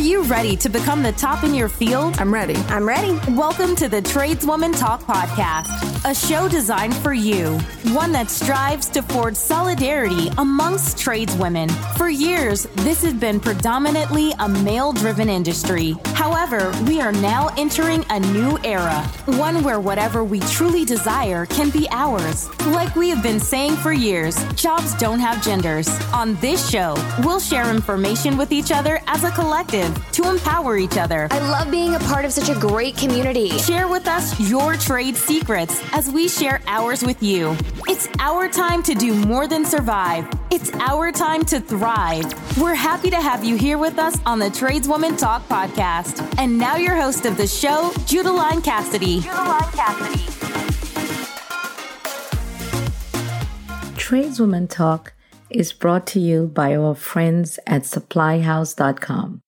you ready to become the top in your field? I'm ready. I'm ready. Welcome to the Tradeswoman Talk Podcast, a show designed for you, one that strives to forge solidarity amongst tradeswomen. For years, this has been predominantly a male-driven industry. However, we are now entering a new era, one where whatever we truly desire can be ours. Like we have been saying for years, jobs don't have genders. On this show, we'll share information with each other as a collective to empower each other. I love being a part of such a great community. Share with us your trade secrets as we share ours with you. It's our time to do more than survive. It's our time to thrive. We're happy to have you here with us on the Tradeswoman Talk Podcast. And now your host of the show, Judaline Cassidy. Judaline Cassidy. Tradeswoman Talk is brought to you by our friends at SupplyHouse.com,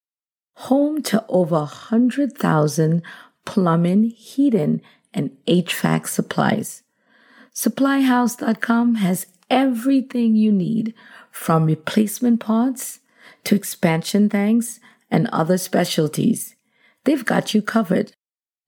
home to over 100,000 plumbing, heating, and HVAC supplies. SupplyHouse.com has everything you need, from replacement parts to expansion tanks and other specialties. They've got you covered.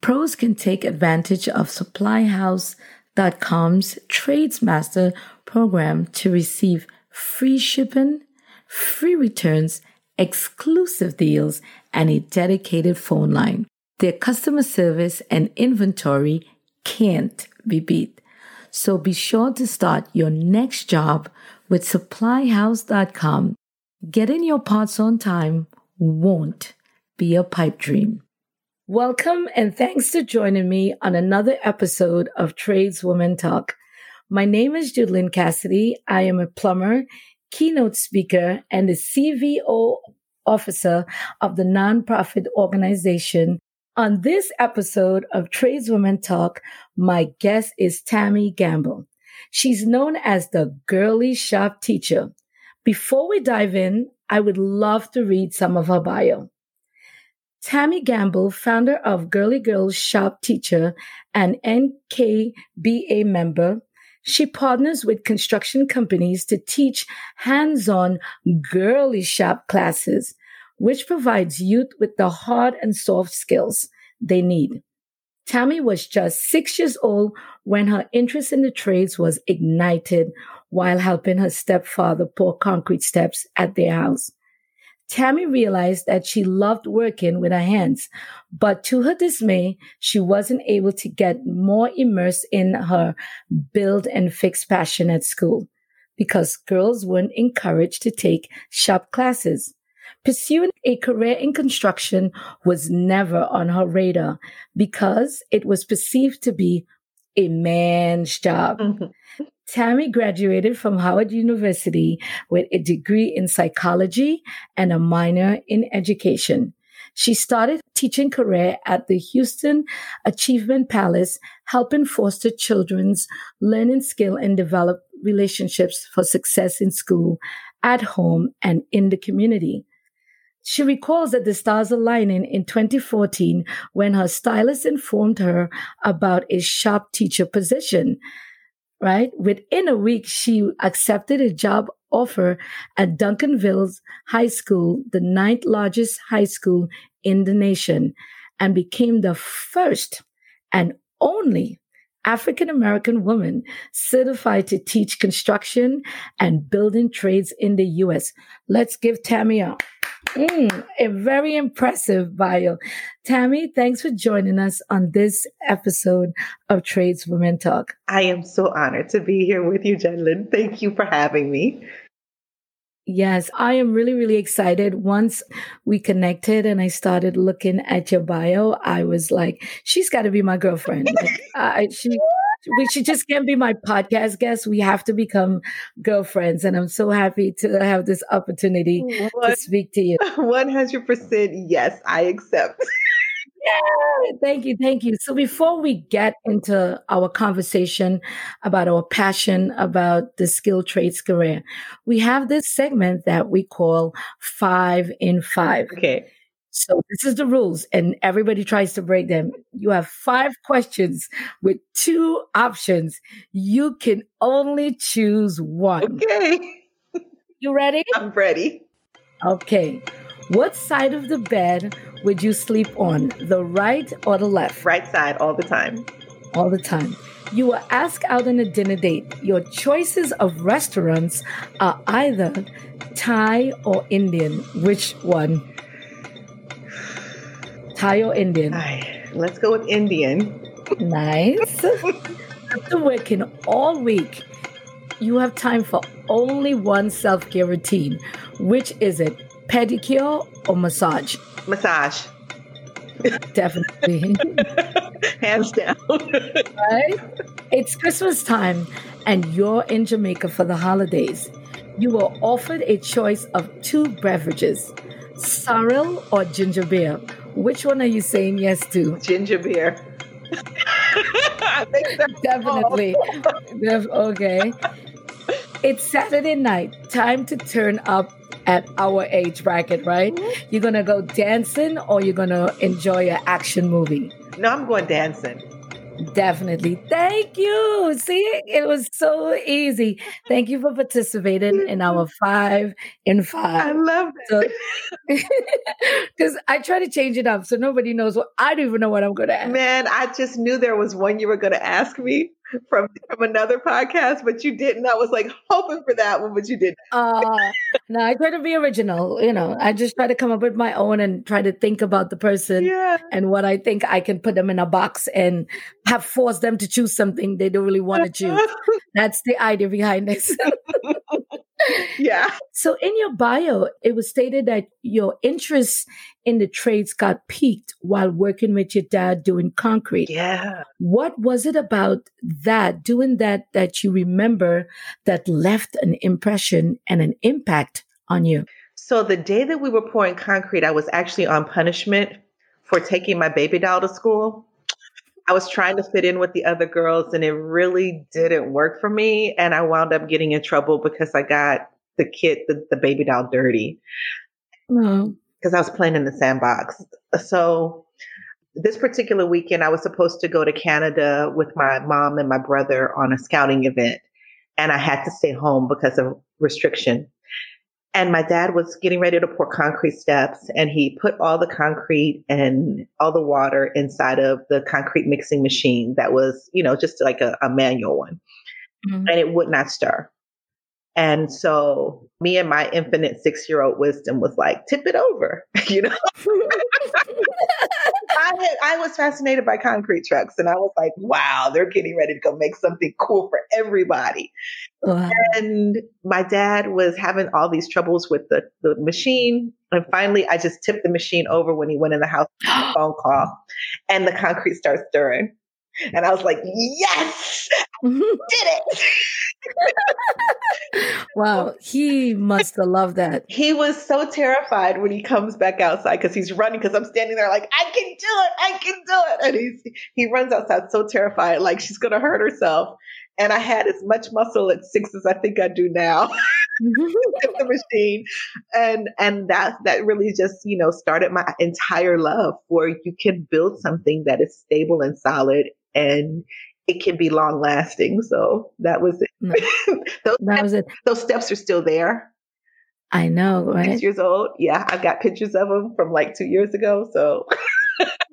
Pros can take advantage of SupplyHouse.com's TradesMaster program to receive free shipping, free returns, exclusive deals, and a dedicated phone line. Their customer service and inventory can't be beat. So be sure to start your next job with SupplyHouse.com. Getting your parts on time won't be a pipe dream. Welcome and thanks for joining me on another episode of Tradeswoman Talk. My name is Judaline Cassidy. I am a plumber, keynote speaker, and the CVO officer of the nonprofit organization. On this episode of Tradeswoman Talk, my guest is Tammy Gamble. She's known as the Girly Shop Teacher. Before we dive in, I would love to read some of her bio. Tammy Gamble, founder of Girly Girls Shop Teacher and NKBA member, she partners with construction companies to teach hands-on girly shop classes, which provides youth with the hard and soft skills they need. Tammy was just 6 years old when her interest in the trades was ignited while helping her stepfather pour concrete steps at their house. Tammy realized that she loved working with her hands, but to her dismay, she wasn't able to get more immersed in her build and fix passion at school because girls weren't encouraged to take shop classes. Pursuing a career in construction was never on her radar because it was perceived to be a man's job. Mm-hmm. Tammy graduated from Howard University with a degree in psychology and a minor in education. She started a teaching career at the Houston Achievement Palace, helping foster children's learning skill and develop relationships for success in school, at home, and in the community. She recalls that the stars aligning in 2014 when her stylist informed her about a shop teacher position. Right? Within a week, she accepted a job offer at Duncanville High School, the ninth largest high school in the nation, and became the first and only African-American woman certified to teach construction and building trades in the U.S. Let's give Tammy a very impressive bio. Tammy, thanks for joining us on this episode of Tradeswomen Talk. I am so honored to be here with you, Judaline. Thank you for having me. Yes, I am really, really excited. Once we connected and I started looking at your bio, I was like, she's got to be my girlfriend. Like, she just can't be my podcast guest. We have to become girlfriends. And I'm so happy to have this opportunity to speak to you. 100%. Yes, I accept. Yeah, thank you. So before we get into our conversation about our passion about the skilled trades career, we have this segment that we call 5 in 5. Okay. So this is the rules, and everybody tries to break them. You have 5 questions with 2 options. You can only choose one. Okay. You ready? I'm ready. Okay. What side of the bed would you sleep on, the right or the left? Right side all the time. All the time. You were asked out on a dinner date. Your choices of restaurants are either Thai or Indian. Which one? Thai or Indian? Let's go with Indian. Nice. After working all week, you have time for only one self-care routine. Which is it? Pedicure or massage? Massage. Definitely. Hands down. Right? It's Christmas time and you're in Jamaica for the holidays. You were offered a choice of two beverages, sorrel or ginger beer. Which one are you saying yes to? Ginger beer. I think that's definitely. Okay. It's Saturday night. Time to turn up at our age bracket, right? Mm-hmm. You're going to go dancing or you're going to enjoy an action movie? No, I'm going dancing. Definitely. Thank you. See, it was so easy. Thank you for participating in our 5 in 5. I love it. Because I try to change it up so nobody knows what, I don't even know what I'm going to ask. Man, I just knew there was one you were going to ask me from another podcast, but you didn't. I was like hoping for that one, but you didn't. No, I try to be original. You know, I just try to come up with my own and try to think about the person and what I think I can put them in a box and have forced them to choose something they don't really want to choose. That's the idea behind this. Yeah. So in your bio, it was stated that your interest in the trades got piqued while working with your dad doing concrete. Yeah. What was it about that you remember that left an impression and an impact on you? So the day that we were pouring concrete, I was actually on punishment for taking my baby doll to school. I was trying to fit in with the other girls and it really didn't work for me. And I wound up getting in trouble because I got the baby doll dirty because I was playing in the sandbox. So this particular weekend, I was supposed to go to Canada with my mom and my brother on a scouting event. And I had to stay home because of restriction. And my dad was getting ready to pour concrete steps, and he put all the concrete and all the water inside of the concrete mixing machine that was, you know, just like a manual one. Mm-hmm. And it would not stir. And so me and my infinite 6-year-old wisdom was like, tip it over, you know? I was fascinated by concrete trucks and I was like, wow, they're getting ready to go make something cool for everybody. Wow. And my dad was having all these troubles with the machine. And finally, I just tipped the machine over when he went in the house on a phone call and the concrete starts stirring. And I was like, yes, I did it. Wow, he must have loved that. He was so terrified when he comes back outside because he's running because I'm standing there like, I can do it. And he runs outside so terrified, like she's going to hurt herself. And I had as much muscle at 6 as I think I do now. The machine. And that really just, you know, started my entire love for you can build something that is stable and solid and it can be long lasting. So that was it. No. Those steps are still there. I know, right? 6 years old. Yeah. I've got pictures of them from like 2 years ago. So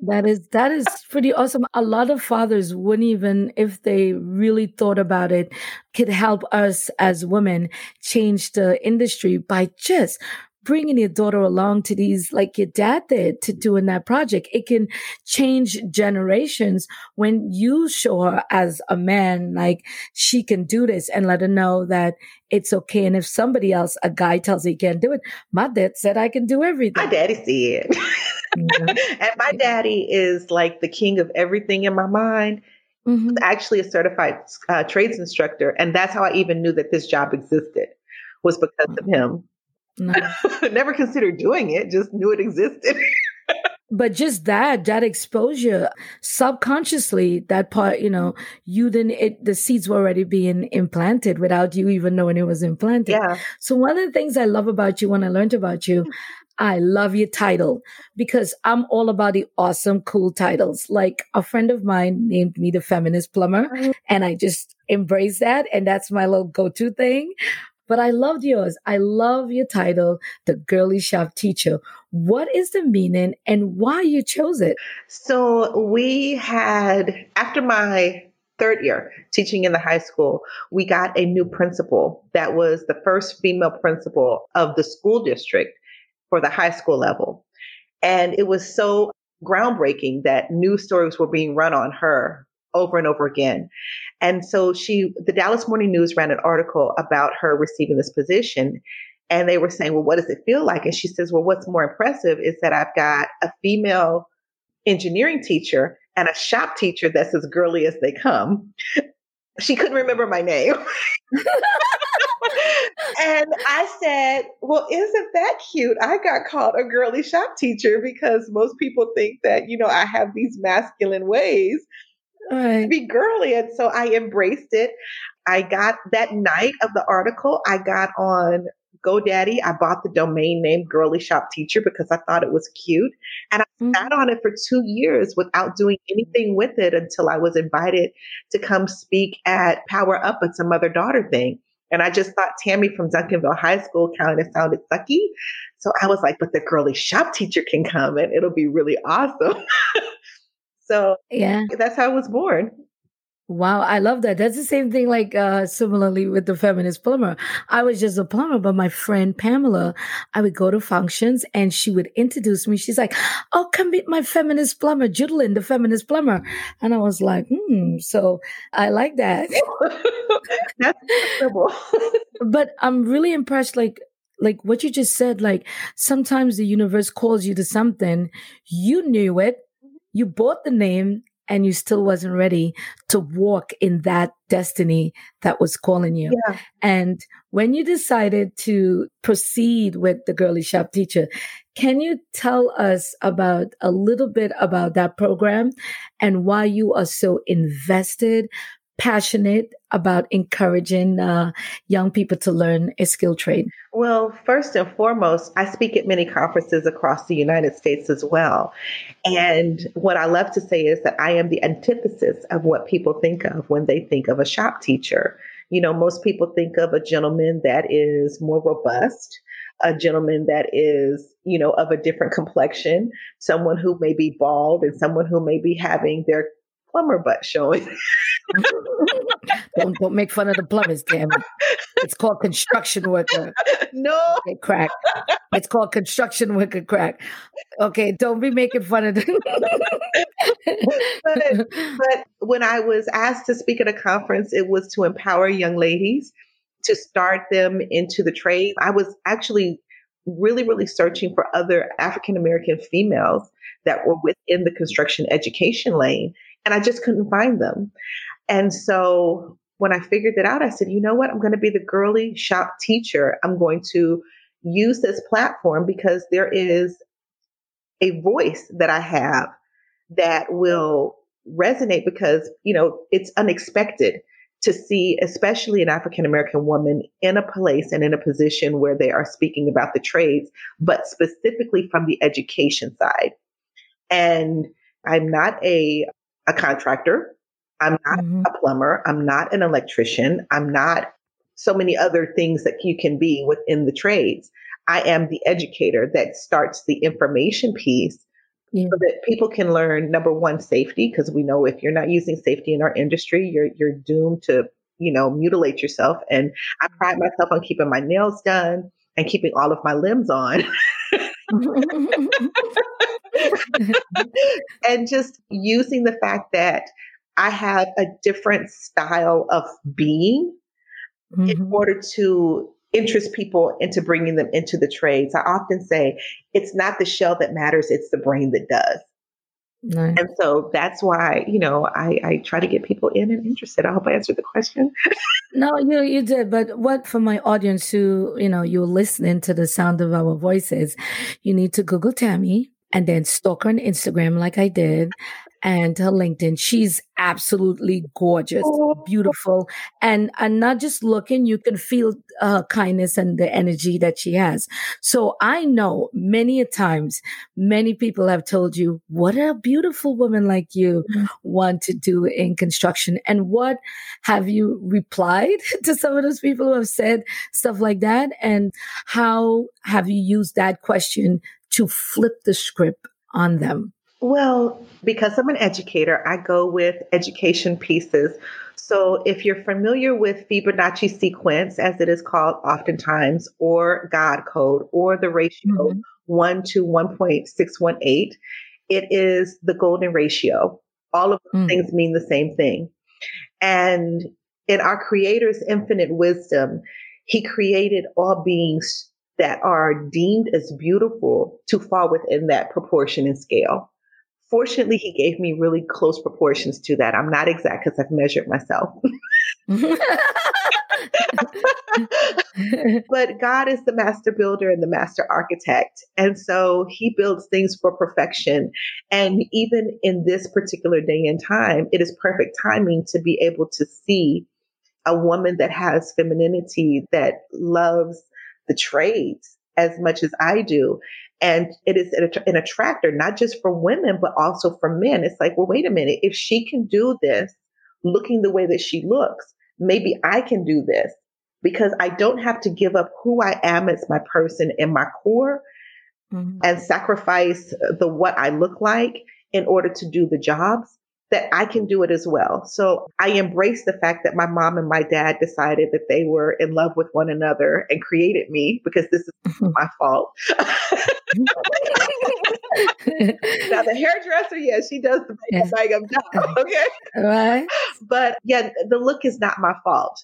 that is pretty awesome. A lot of fathers wouldn't even, if they really thought about it, could help us as women change the industry by just bringing your daughter along to these, like your dad did, to doing that project. It can change generations when you show her as a man, like she can do this and let her know that it's okay. And if somebody else, a guy tells her he can't do it, my dad said I can do everything. My daddy said. Yeah. And my daddy is like the king of everything in my mind. Mm-hmm. He's actually a certified trades instructor. And that's how I even knew that this job existed, was because of him. No. Never considered doing it, just knew it existed. But just that exposure, subconsciously, that part, you know, the seeds were already being implanted without you even knowing it was implanted. Yeah. So one of the things I love about you, when I learned about you, I love your title because I'm all about the awesome, cool titles. Like a friend of mine named me the feminist plumber, and I just embrace that. And that's my little go-to thing. But I loved yours. I love your title, The Girly Shop Teacher. What is the meaning and why you chose it? So we had, after my third year teaching in the high school, we got a new principal that was the first female principal of the school district for the high school level. And it was so groundbreaking that news stories were being run on her over and over again. And so the Dallas Morning News ran an article about her receiving this position. And they were saying, well, what does it feel like? And she says, well, what's more impressive is that I've got a female engineering teacher and a shop teacher that's as girly as they come. She couldn't remember my name. And I said, well, isn't that cute? I got called a girly shop teacher because most people think that, you know, I have these masculine ways to be girly. And so I embraced it. I got that night of the article, I got on GoDaddy. I bought the domain name Girly Shop Teacher because I thought it was cute. And I sat on it for 2 years without doing anything with it until I was invited to come speak at Power Up at some mother-daughter thing. And I just thought Tammy from Duncanville High School kind of sounded sucky. So I was like, but the Girly Shop Teacher can come and it'll be really awesome. So yeah, that's how I was born. Wow, I love that. That's the same thing, like similarly with the feminist plumber. I was just a plumber, but my friend Pamela, I would go to functions and she would introduce me. She's like, oh, come meet my feminist plumber, Judaline, the feminist plumber. And I was like, so I like that. That's incredible. But I'm really impressed, like what you just said, like sometimes the universe calls you to something. You knew it. You bought the name. And you still wasn't ready to walk in that destiny that was calling you. Yeah. And when you decided to proceed with the Girly Shop Teacher, can you tell us about a little bit about that program and why you are so invested, passionate about encouraging young people to learn a skill trade? Well, first and foremost, I speak at many conferences across the United States as well. And what I love to say is that I am the antithesis of what people think of when they think of a shop teacher. You know, most people think of a gentleman that is more robust, a gentleman that is, you know, of a different complexion, someone who may be bald and someone who may be having their plumber butt showing. Don't make fun of the plumbers, damn it. It's called construction worker. No. Okay, crack. It's called construction worker crack. Okay, don't be making fun of them. But when I was asked to speak at a conference, it was to empower young ladies, to start them into the trade. I was actually really, really searching for other African-American females that were within the construction education lane. And I just couldn't find them. And so when I figured that out, I said, you know what? I'm going to be the Girly Shop Teacher. I'm going to use this platform because there is a voice that I have that will resonate because, you know, it's unexpected to see, especially an African-American woman in a place and in a position where they are speaking about the trades, but specifically from the education side. And I'm not a contractor. I'm not a plumber. I'm not an electrician. I'm not so many other things that you can be within the trades. I am the educator that starts the information piece so that people can learn, number one, safety, because we know if you're not using safety in our industry, you're doomed to, you know, mutilate yourself. And I pride myself on keeping my nails done and keeping all of my limbs on. And just using the fact that I have a different style of being in order to interest people into bringing them into the trades. I often say it's not the shell that matters, it's the brain that does. Nice. And so that's why, you know, I try to get people in and interested. I hope I answered the question. No, you did. But what for my audience who, you know, you're listening to the sound of our voices, you need to Google Tammy and then stalk her on Instagram like I did. and her LinkedIn. She's absolutely gorgeous, beautiful, and not just looking, you can feel her kindness and the energy that she has. So I know many a times, many people have told you, what a beautiful woman like you want to do in construction. And what have you replied to some of those people who have said stuff like that? And how have you used that question to flip the script on them? Well, because I'm an educator, I go with education pieces. So if you're familiar with Fibonacci sequence, as it is called oftentimes, or God code, or the ratio 1 to 1.618, it is the golden ratio. All of those things mean the same thing. And in our Creator's infinite wisdom, He created all beings that are deemed as beautiful to fall within that proportion and scale. Fortunately, He gave me really close proportions to that. I'm not exact because I've measured myself. But God is the master builder and the master architect. And so He builds things for perfection. And even in this particular day and time, it is perfect timing to be able to see a woman that has femininity, that loves the trades as much as I do. And it is an attractor, not just for women, but also for men. It's like, well, wait a minute. If she can do this looking the way that she looks, maybe I can do this, because I don't have to give up who I am as my person and my core and sacrifice the what I look like in order to do the jobs, that I can do it as well. So I embraced the fact that my mom and my dad decided that they were in love with one another and created me, because this is my fault. Now the hairdresser, yeah, she does the bang-up job, okay? Right. But yeah, the look is not my fault.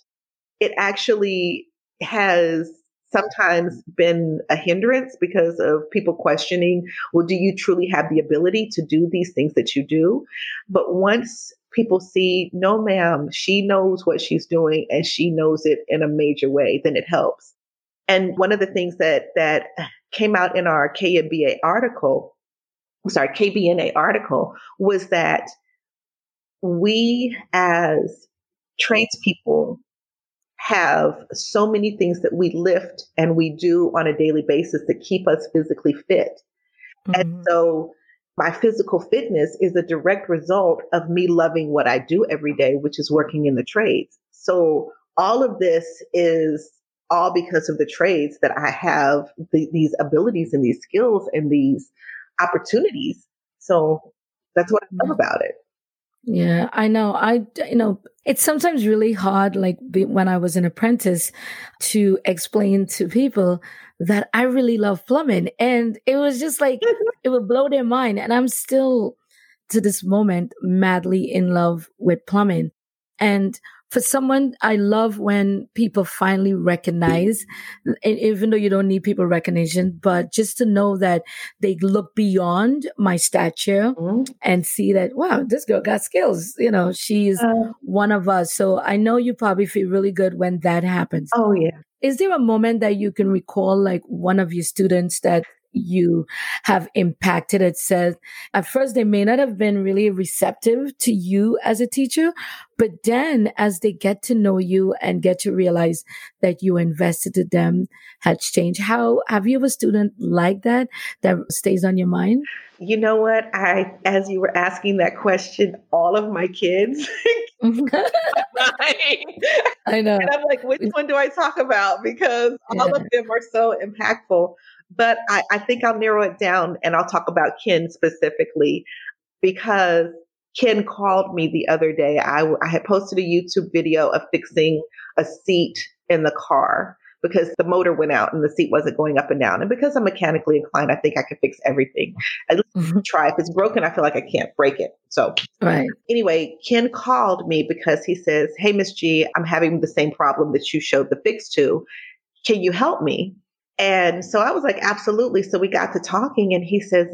It actually has sometimes been a hindrance because of people questioning, well, do you truly have the ability to do these things that you do? But once people see, no, ma'am, she knows what she's doing and she knows it in a major way, then it helps. And one of the things that came out in our KBNA article was that we as tradespeople have so many things that we lift and we do on a daily basis that keep us physically fit. And so my physical fitness is a direct result of me loving what I do every day, which is working in the trades. So all of this is all because of the trades that I have these abilities and these skills and these opportunities. So that's what I love about it. Yeah, I know. It's sometimes really hard, like when I was an apprentice, to explain to people that I really love plumbing. And it was just like, it would blow their mind. And I'm still, to this moment, madly in love with plumbing. And for someone, I love when people finally recognize, even though you don't need people recognition, but just to know that they look beyond my stature and see that, wow, this girl got skills. You know, she's one of us. So I know you probably feel really good when that happens. Oh, yeah. Is there a moment that you can recall, like one of your students that you have impacted? It says at first they may not have been really receptive to you as a teacher, but then as they get to know you and get to realize that you invested in them, had changed. How have you a student like that stays on your mind? You know what? As you were asking that question, all of my kids. I know. And I'm like, which one do I talk about? Because all of them are so impactful. But I think I'll narrow it down and I'll talk about Ken specifically, because Ken called me the other day. I had posted a YouTube video of fixing a seat in the car because the motor went out and the seat wasn't going up and down. And because I'm mechanically inclined, I think I can fix everything. At least try. If it's broken, I feel like I can't break it. So anyway, Ken called me because he says, hey, Miss G, I'm having the same problem that you showed the fix to. Can you help me? And so I was like, absolutely. So we got to talking and he says,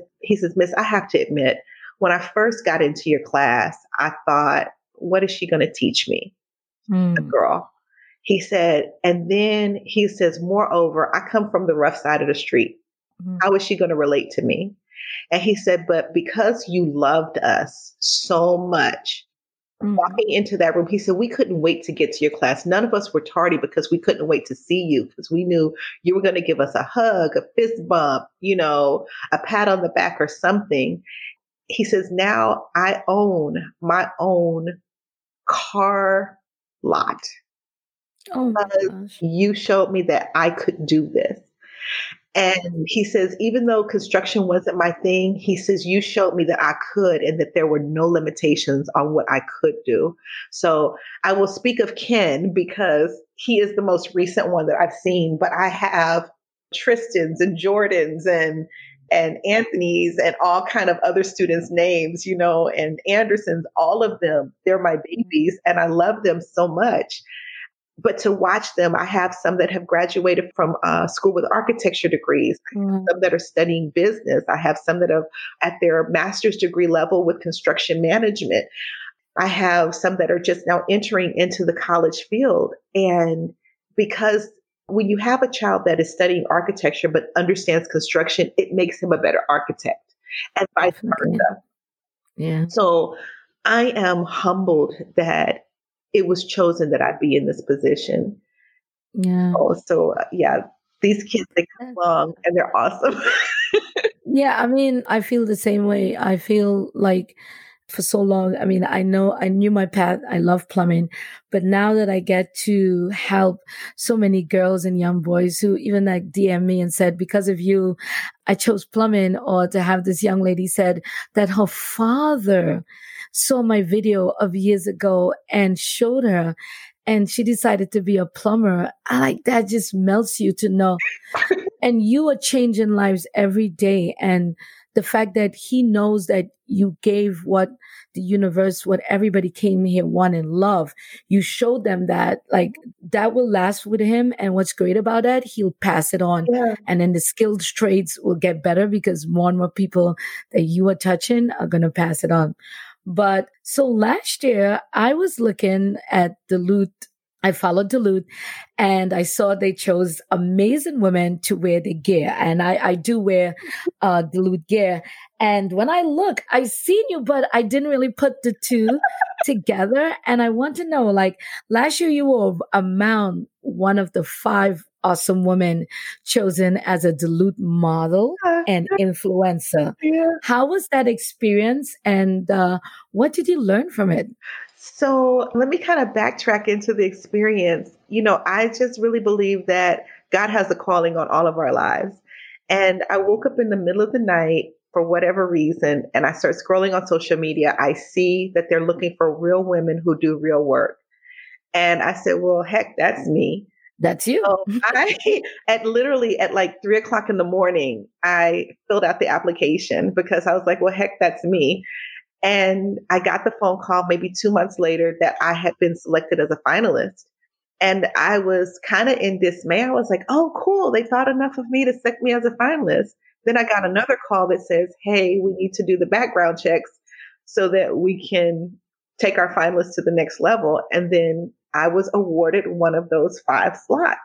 Miss, I have to admit, when I first got into your class, I thought, what is she going to teach me? The girl. He said, and then he says, moreover, I come from the rough side of the street. How is she going to relate to me? And he said, but because you loved us so much, walking into that room, he said, we couldn't wait to get to your class. None of us were tardy because we couldn't wait to see you, because we knew you were going to give us a hug, a fist bump, you know, a pat on the back or something. He says, now I own my own car lot. Oh, because you showed me that I could do this. And he says, even though construction wasn't my thing, he says, you showed me that I could, and that there were no limitations on what I could do. So I will speak of Ken because he is the most recent one that I've seen, but I have Tristan's and Jordan's and Anthony's and all kind of other students' names, you know, and Anderson's, all of them. They're my babies and I love them so much. But to watch them, I have some that have graduated from school with architecture degrees, some that are studying business. I have some that are at their master's degree level with construction management. I have some that are just now entering into the college field. And because when you have a child that is studying architecture but understands construction, it makes him a better architect and vice versa. Yeah. So I am humbled that it was chosen that I'd be in this position. Yeah. So yeah, these kids, they come along and they're awesome. Yeah. I mean, I feel the same way. I feel like for so long, I mean, I knew my path. I love plumbing, but now that I get to help so many girls and young boys who even like DM me and said, because of you, I chose plumbing, or to have this young lady said that her father saw my video of years ago and showed her, and she decided to be a plumber. I like that just melts you to know. And you are changing lives every day. And the fact that he knows that you gave what the universe, what everybody came here wanting in love, you showed them that, like, that will last with him. And what's great about that, he'll pass it on. Yeah. And then the skilled trades will get better because more and more people that you are touching are going to pass it on. But so last year I was looking at Duluth. I followed Duluth and I saw they chose amazing women to wear the gear. And I do wear Duluth gear. And when I look, I seen you, but I didn't really put the two together. And I want to know, like, last year you were among one of the 5 awesome women chosen as a Duluth model and influencer. Yeah. How was that experience, and what did you learn from it? So let me kind of backtrack into the experience. You know, I just really believe that God has a calling on all of our lives. And I woke up in the middle of the night for whatever reason, and I start scrolling on social media. I see that they're looking for real women who do real work. And I said, well, heck, that's me. That's you. So I literally at like 3:00 in the morning, I filled out the application because I was like, well, heck, that's me. And I got the phone call maybe 2 months later that I had been selected as a finalist. And I was kind of in dismay. I was like, oh, cool. They thought enough of me to select me as a finalist. Then I got another call that says, hey, we need to do the background checks so that we can take our finalists to the next level. And then I was awarded one of those 5 slots.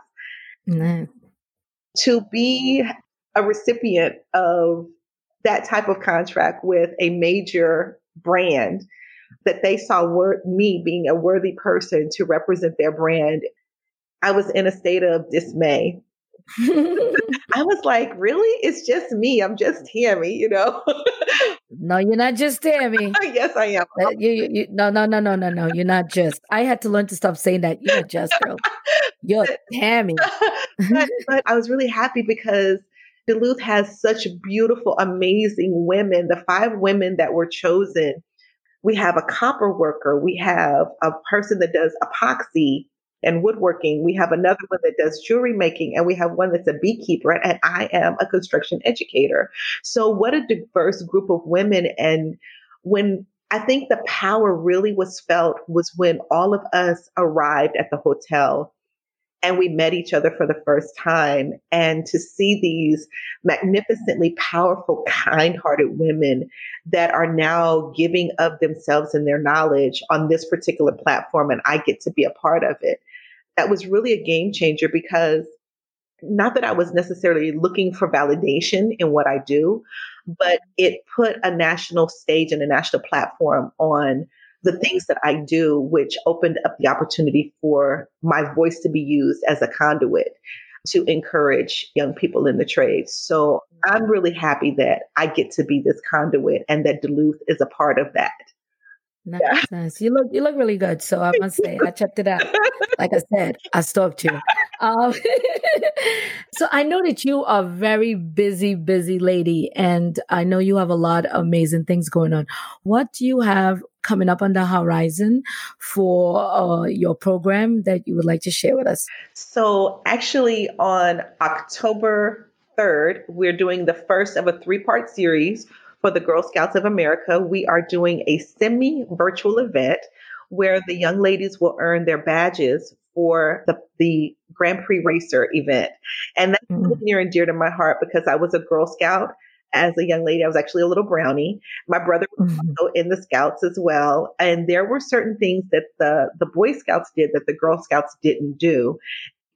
Mm. To be a recipient of that type of contract with a major brand, that they saw me being a worthy person to represent their brand, I was in a state of dismay. I was like, really? It's just me. I'm just Tammy, you know? No, you're not just Tammy. Yes, I am. You, no. You're not just. I had to learn to stop saying that. You're just, girl. You're Tammy. But I was really happy because Duluth has such beautiful, amazing women. The 5 women that were chosen, we have a copper worker. We have a person that does epoxy and woodworking. We have another one that does jewelry making, and we have one that's a beekeeper, and I am a construction educator. So what a diverse group of women. And when I think the power really was felt was when all of us arrived at the hotel and we met each other for the first time, and to see these magnificently powerful, kind-hearted women that are now giving of themselves and their knowledge on this particular platform, and I get to be a part of it. That was really a game changer, because not that I was necessarily looking for validation in what I do, but it put a national stage and a national platform on the things that I do, which opened up the opportunity for my voice to be used as a conduit to encourage young people in the trades. So I'm really happy that I get to be this conduit and that Duluth is a part of that. Nice, yeah. Nice. You look really good. So I must say, I checked it out. Like I said, I stalked you. So I know that you are very busy lady, and I know you have a lot of amazing things going on. What do you have coming up on the horizon for your program that you would like to share with us? So actually on October 3rd, we're doing the first of a three-part series for the Girl Scouts of America. We are doing a semi-virtual event where the young ladies will earn their badges for the Grand Prix Racer event. And that's near and dear to my heart because I was a Girl Scout. As a young lady, I was actually a little brownie. My brother was also in the Scouts as well. And there were certain things that the Boy Scouts did that the Girl Scouts didn't do.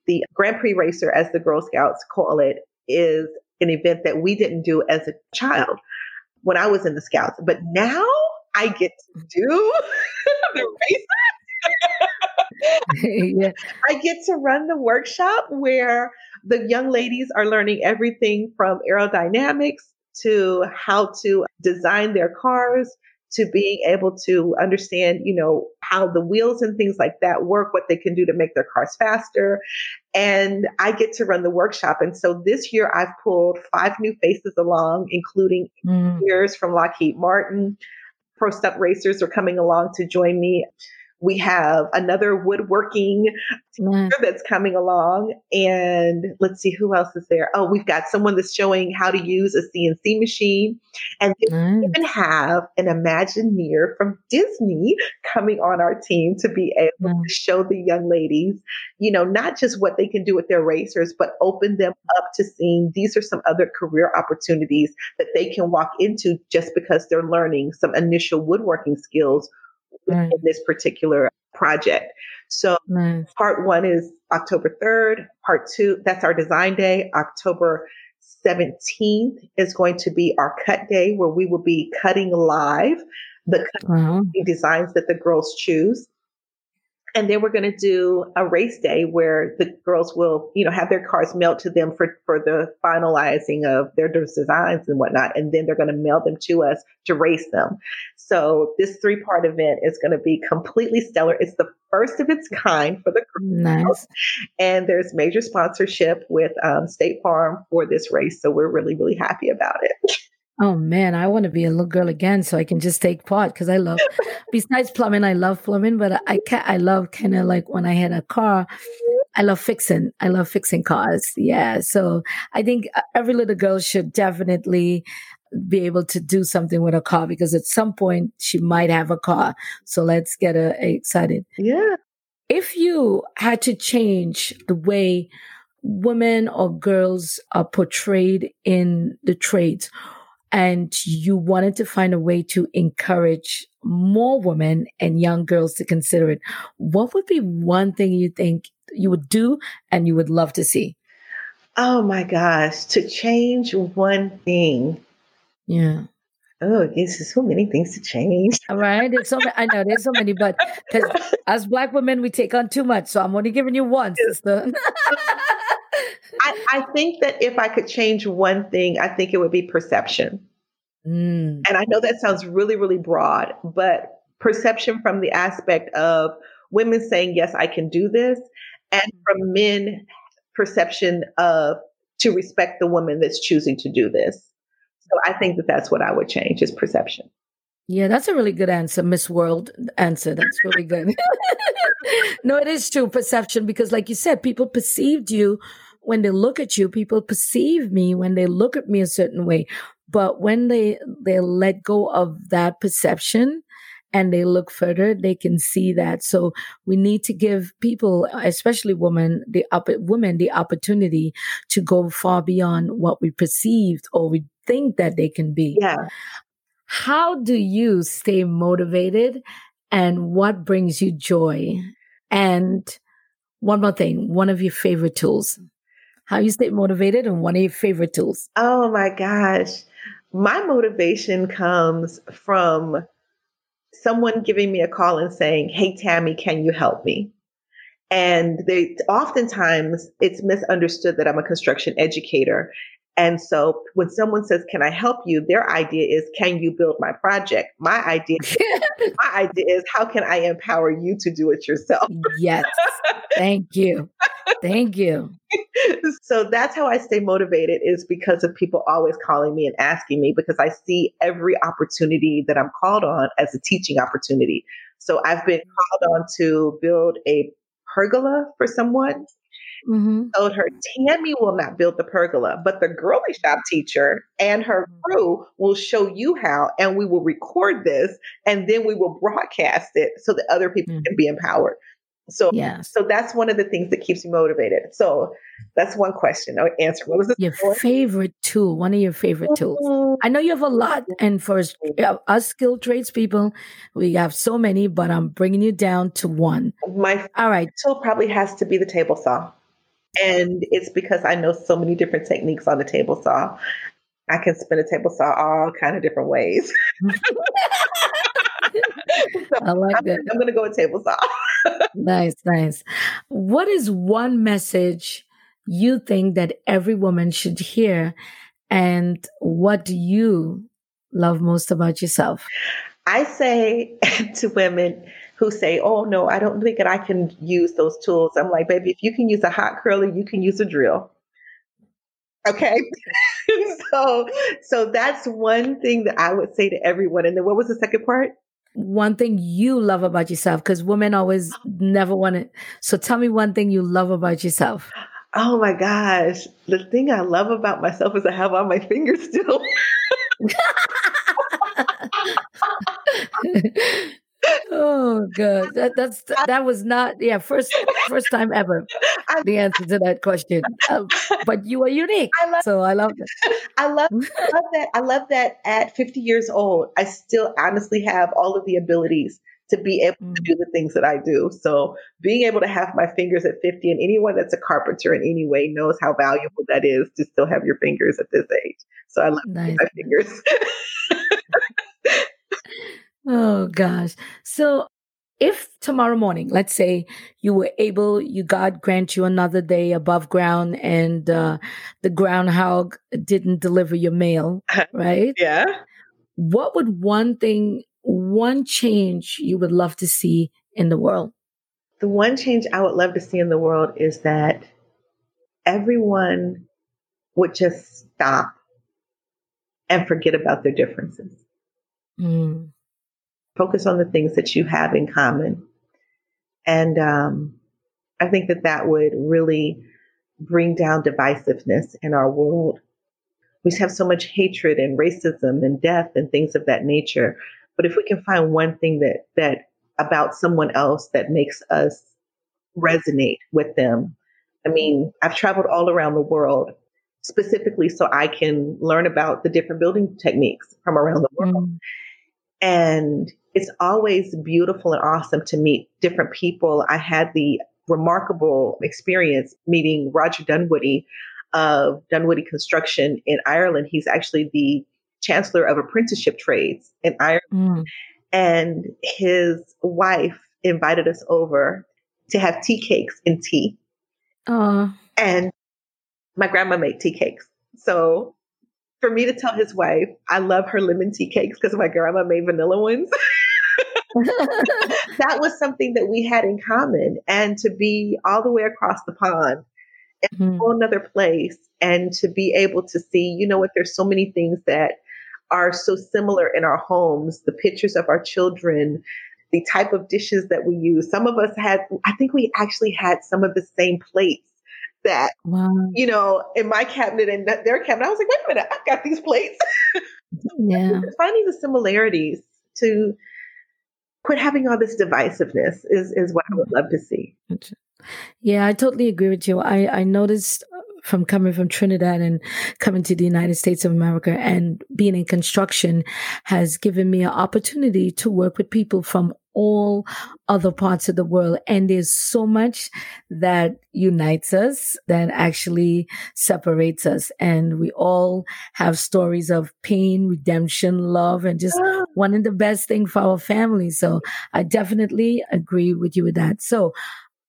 The Grand Prix Racer, as the Girl Scouts call it, is an event that we didn't do as a child when I was in the Scouts. But now I get to do the races. Yeah. I get to run the workshop where the young ladies are learning everything from aerodynamics to how to design their cars, to being able to understand, you know, how the wheels and things like that work, what they can do to make their cars faster. And I get to run the workshop. And so this year I've pulled 5 new faces along, including engineers from Lockheed Martin. Pro Stunt Racers are coming along to join me. We have another woodworking teacher that's coming along. And let's see, who else is there? Oh, we've got someone that's showing how to use a CNC machine. And we even have an Imagineer from Disney coming on our team to be able to show the young ladies, you know, not just what they can do with their racers, but open them up to seeing these are some other career opportunities that they can walk into just because they're learning some initial woodworking skills in this particular project. So part one is October 3rd. Part two, that's our design day. October 17th is going to be our cut day where we will be cutting live the designs that the girls choose. And then we're going to do a race day where the girls will, you know, have their cars mailed to them for the finalizing of their designs and whatnot. And then they're going to mail them to us to race them. So this 3-part event is going to be completely stellar. It's the first of its kind for the girls. And there's major sponsorship with State Farm for this race. So we're really, really happy about it. Oh man, I want to be a little girl again so I can just take part because I love, besides plumbing, I love plumbing, but I love kind of like when I had a car, I love fixing cars. Yeah. So I think every little girl should definitely be able to do something with a car because at some point she might have a car. So let's get her excited. Yeah. If you had to change the way women or girls are portrayed in the trades, and you wanted to find a way to encourage more women and young girls to consider it, what would be one thing you think you would do and you would love to see? Oh my gosh, to change one thing. Yeah. Oh, there's so many things to change. All right. There's so many, I know there's so many, but as Black women, we take on too much. So I'm only giving you one, sister. I think that if I could change one thing, I think it would be perception. And I know that sounds really, really broad, but perception from the aspect of women saying, yes, I can do this. And from men, perception of to respect the woman that's choosing to do this. So I think that that's what I would change is perception. Yeah, that's a really good answer, Miss World answer. That's really good. No, it is true, perception, because like you said, people perceived you when they look at you, people perceive me when they look at me a certain way. But when they let go of that perception and they look further, they can see that. So we need to give people, especially women, the opportunity to go far beyond what we perceived or we think that they can be. Yeah. How do you stay motivated and what brings you joy? And one more thing, one of your favorite tools. How you stay motivated and one of your favorite tools. Oh my gosh. my motivation comes from someone giving me a call and saying, hey, Tammy, can you help me? And they oftentimes it's misunderstood that I'm a construction educator. And so when someone says, can I help you? Their idea is, can you build my project? My idea is, how can I empower you to do it yourself? Yes. Thank you. Thank you. So that's how I stay motivated, is because of people always calling me and asking me, because I see every opportunity that I'm called on as a teaching opportunity. So I've been called on to build a pergola for someone. Mm-hmm. Told her, Tammy will not build the pergola, but the Girly Shop Teacher and her crew will show you how, and we will record this, and then we will broadcast it so that other people can be empowered. So, so that's one of the things that keeps me motivated. So that's one question I would answer. What was the favorite tool? One of your favorite tools? I know you have a lot, and for us skilled trades people, we have so many, but I'm bringing you down to one. All right. Tool probably has to be the table saw. And it's because I know so many different techniques on the table saw. I can spin a table saw all kind of different ways. So I like that. I'm going to go with table saw. Nice. What is one message you think that every woman should hear? And what do you love most about yourself? I say to women who say, oh, no, I don't think that I can use those tools. I'm like, baby, if you can use a hot curler, you can use a drill. Okay. So that's one thing that I would say to everyone. And then what was the second part? One thing you love about yourself, because women always never want it. So tell me one thing you love about yourself. Oh, my gosh. The thing I love about myself is I have all my fingers still. Oh, God. That was not. Yeah. First time ever. The answer to that question. But you are unique. I love that. I love that at 50 years old, I still honestly have all of the abilities to be able to do the things that I do. So being able to have my fingers at 50, and anyone that's a carpenter in any way knows how valuable that is to still have your fingers at this age. So I love my fingers. Oh, gosh. So if tomorrow morning, let's say God grant you another day above ground, and the groundhog didn't deliver your mail, right? Yeah. What would one change you would love to see in the world? The one change I would love to see in the world is that everyone would just stop and forget about their differences. Mm. Focus on the things that you have in common. And I think that would really bring down divisiveness in our world. We have so much hatred and racism and death and things of that nature. But if we can find one thing that about someone else that makes us resonate with them. I mean, I've traveled all around the world specifically so I can learn about the different building techniques from around the world. Mm. And it's always beautiful and awesome to meet different people. I had the remarkable experience meeting Roger Dunwoody of Dunwoody Construction in Ireland. He's actually the Chancellor of Apprenticeship Trades in Ireland. Mm. And his wife invited us over to have tea cakes and tea. And my grandma made tea cakes. So for me to tell his wife, I love her lemon tea cakes because my grandma made vanilla ones. That was something that we had in common. And to be all the way across the pond in a whole another place, and to be able to see, you know what, there's so many things that are so similar in our homes, the pictures of our children, the type of dishes that we use. Some of us I think we actually had some of the same plates. That, wow. You know, in my cabinet and their cabinet, I was like, wait a minute, I've got these plates. Yeah. Finding the similarities to quit having all this divisiveness is what I would love to see. Yeah, I totally agree with you. I noticed from coming from Trinidad and coming to the United States of America and being in construction has given me an opportunity to work with people from all other parts of the world. And there's so much that unites us that actually separates us. And we all have stories of pain, redemption, love, and just wanting the best thing for our family. So I definitely agree with you with that. So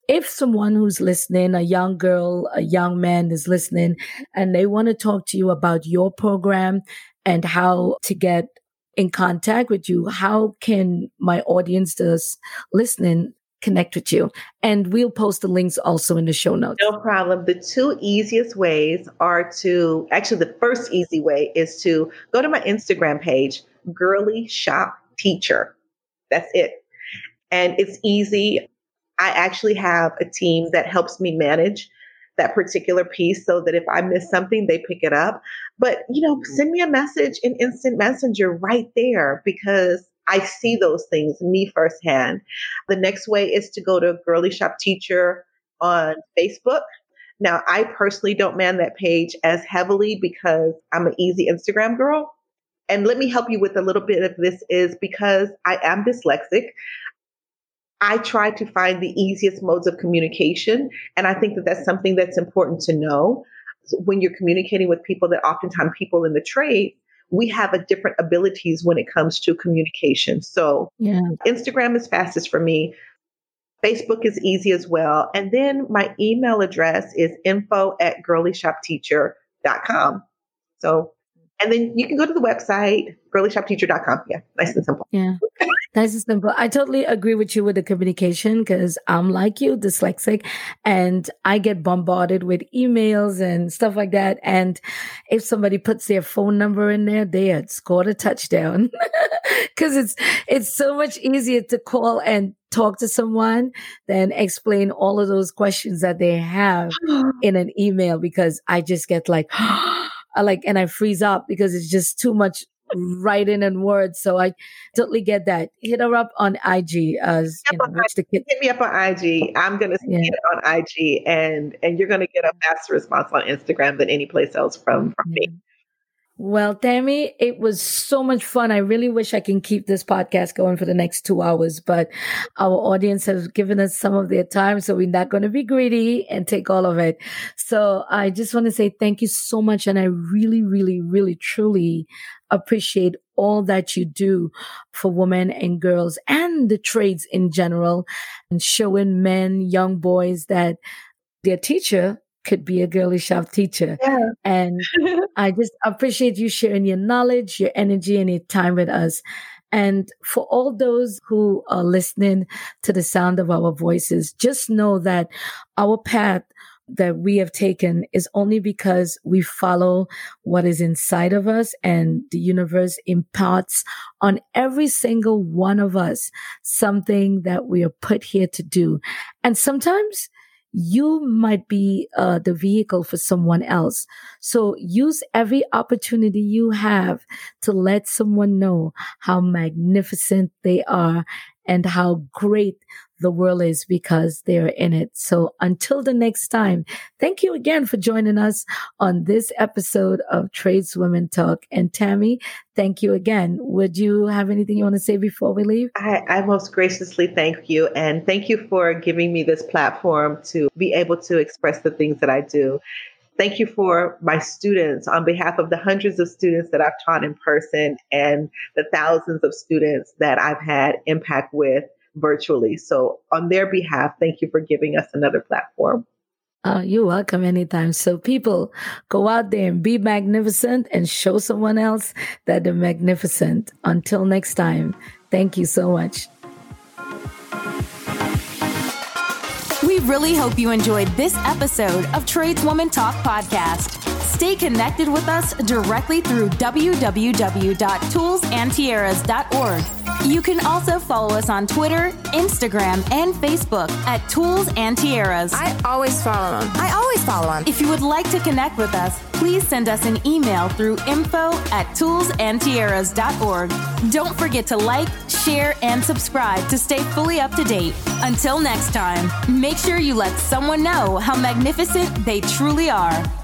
if someone who's listening, a young girl, a young man is listening, and they want to talk to you about your program and how to get in contact with you, how can my audience that's listening connect with you? And we'll post the links also in the show notes. No problem. The two easiest ways are to, actually the first easy way is to go to my Instagram page, Girly Shop Teacher. That's it. And it's easy. I actually have a team that helps me manage that particular piece so that if I miss something, they pick it up. But, you know, send me a message in Instant Messenger right there because I see those things, me firsthand. The next way is to go to Girly Shop Teacher on Facebook. Now, I personally don't man that page as heavily because I'm an easy Instagram girl. And let me help you with a little bit of this is because I am dyslexic. I try to find the easiest modes of communication. And I think that that's something that's important to know. When you're communicating with people, that oftentimes people in the trade, we have a different abilities when it comes to communication. So Instagram is fastest for me. Facebook is easy as well. And then my email address is info@girlyshopteacher.com. And then you can go to the website, girlyshopteacher.com. Yeah, nice and simple. Yeah, nice and simple. I totally agree with you with the communication because I'm like you, dyslexic, and I get bombarded with emails and stuff like that. And if somebody puts their phone number in there, they had scored a touchdown because it's so much easier to call and talk to someone than explain all of those questions that they have in an email because I just get like... and I freeze up because it's just too much writing and words. So I totally get that. Hit her up on IG. Hit me up on IG. I'm going to see it on IG and you're going to get a faster response on Instagram than any place else from me. Well, Tammy, it was so much fun. I really wish I can keep this podcast going for the next 2 hours, but our audience has given us some of their time, so we're not going to be greedy and take all of it. So I just want to say thank you so much. And I really, really, really, truly appreciate all that you do for women and girls and the trades in general and showing men, young boys that their teacher could be a girly shop teacher. Yeah. And I just appreciate you sharing your knowledge, your energy, and your time with us. And for all those who are listening to the sound of our voices, just know that our path that we have taken is only because we follow what is inside of us, and the universe imparts on every single one of us something that we are put here to do. And sometimes you might be the vehicle for someone else. So use every opportunity you have to let someone know how magnificent they are and how great the world is because they're in it. So until the next time, thank you again for joining us on this episode of Tradeswomen Talk. And Tammy, thank you again. Would you have anything you want to say before we leave? I most graciously thank you. And thank you for giving me this platform to be able to express the things that I do. Thank you for my students on behalf of the hundreds of students that I've taught in person and the thousands of students that I've had impact with virtually. So on their behalf, thank you for giving us another platform. You're welcome anytime. So people, go out there and be magnificent and show someone else that they're magnificent. Until next time, thank you so much. We really hope you enjoyed this episode of Tradeswoman Talk Podcast. Stay connected with us directly through www.toolsandtiaras.org. You can also follow us on Twitter, Instagram, and Facebook at Tools and Tiaras. I always follow them. If you would like to connect with us, please send us an email through info@toolsandtiaras.org. Don't forget to like, share, and subscribe to stay fully up to date. Until next time, make sure you let someone know how magnificent they truly are.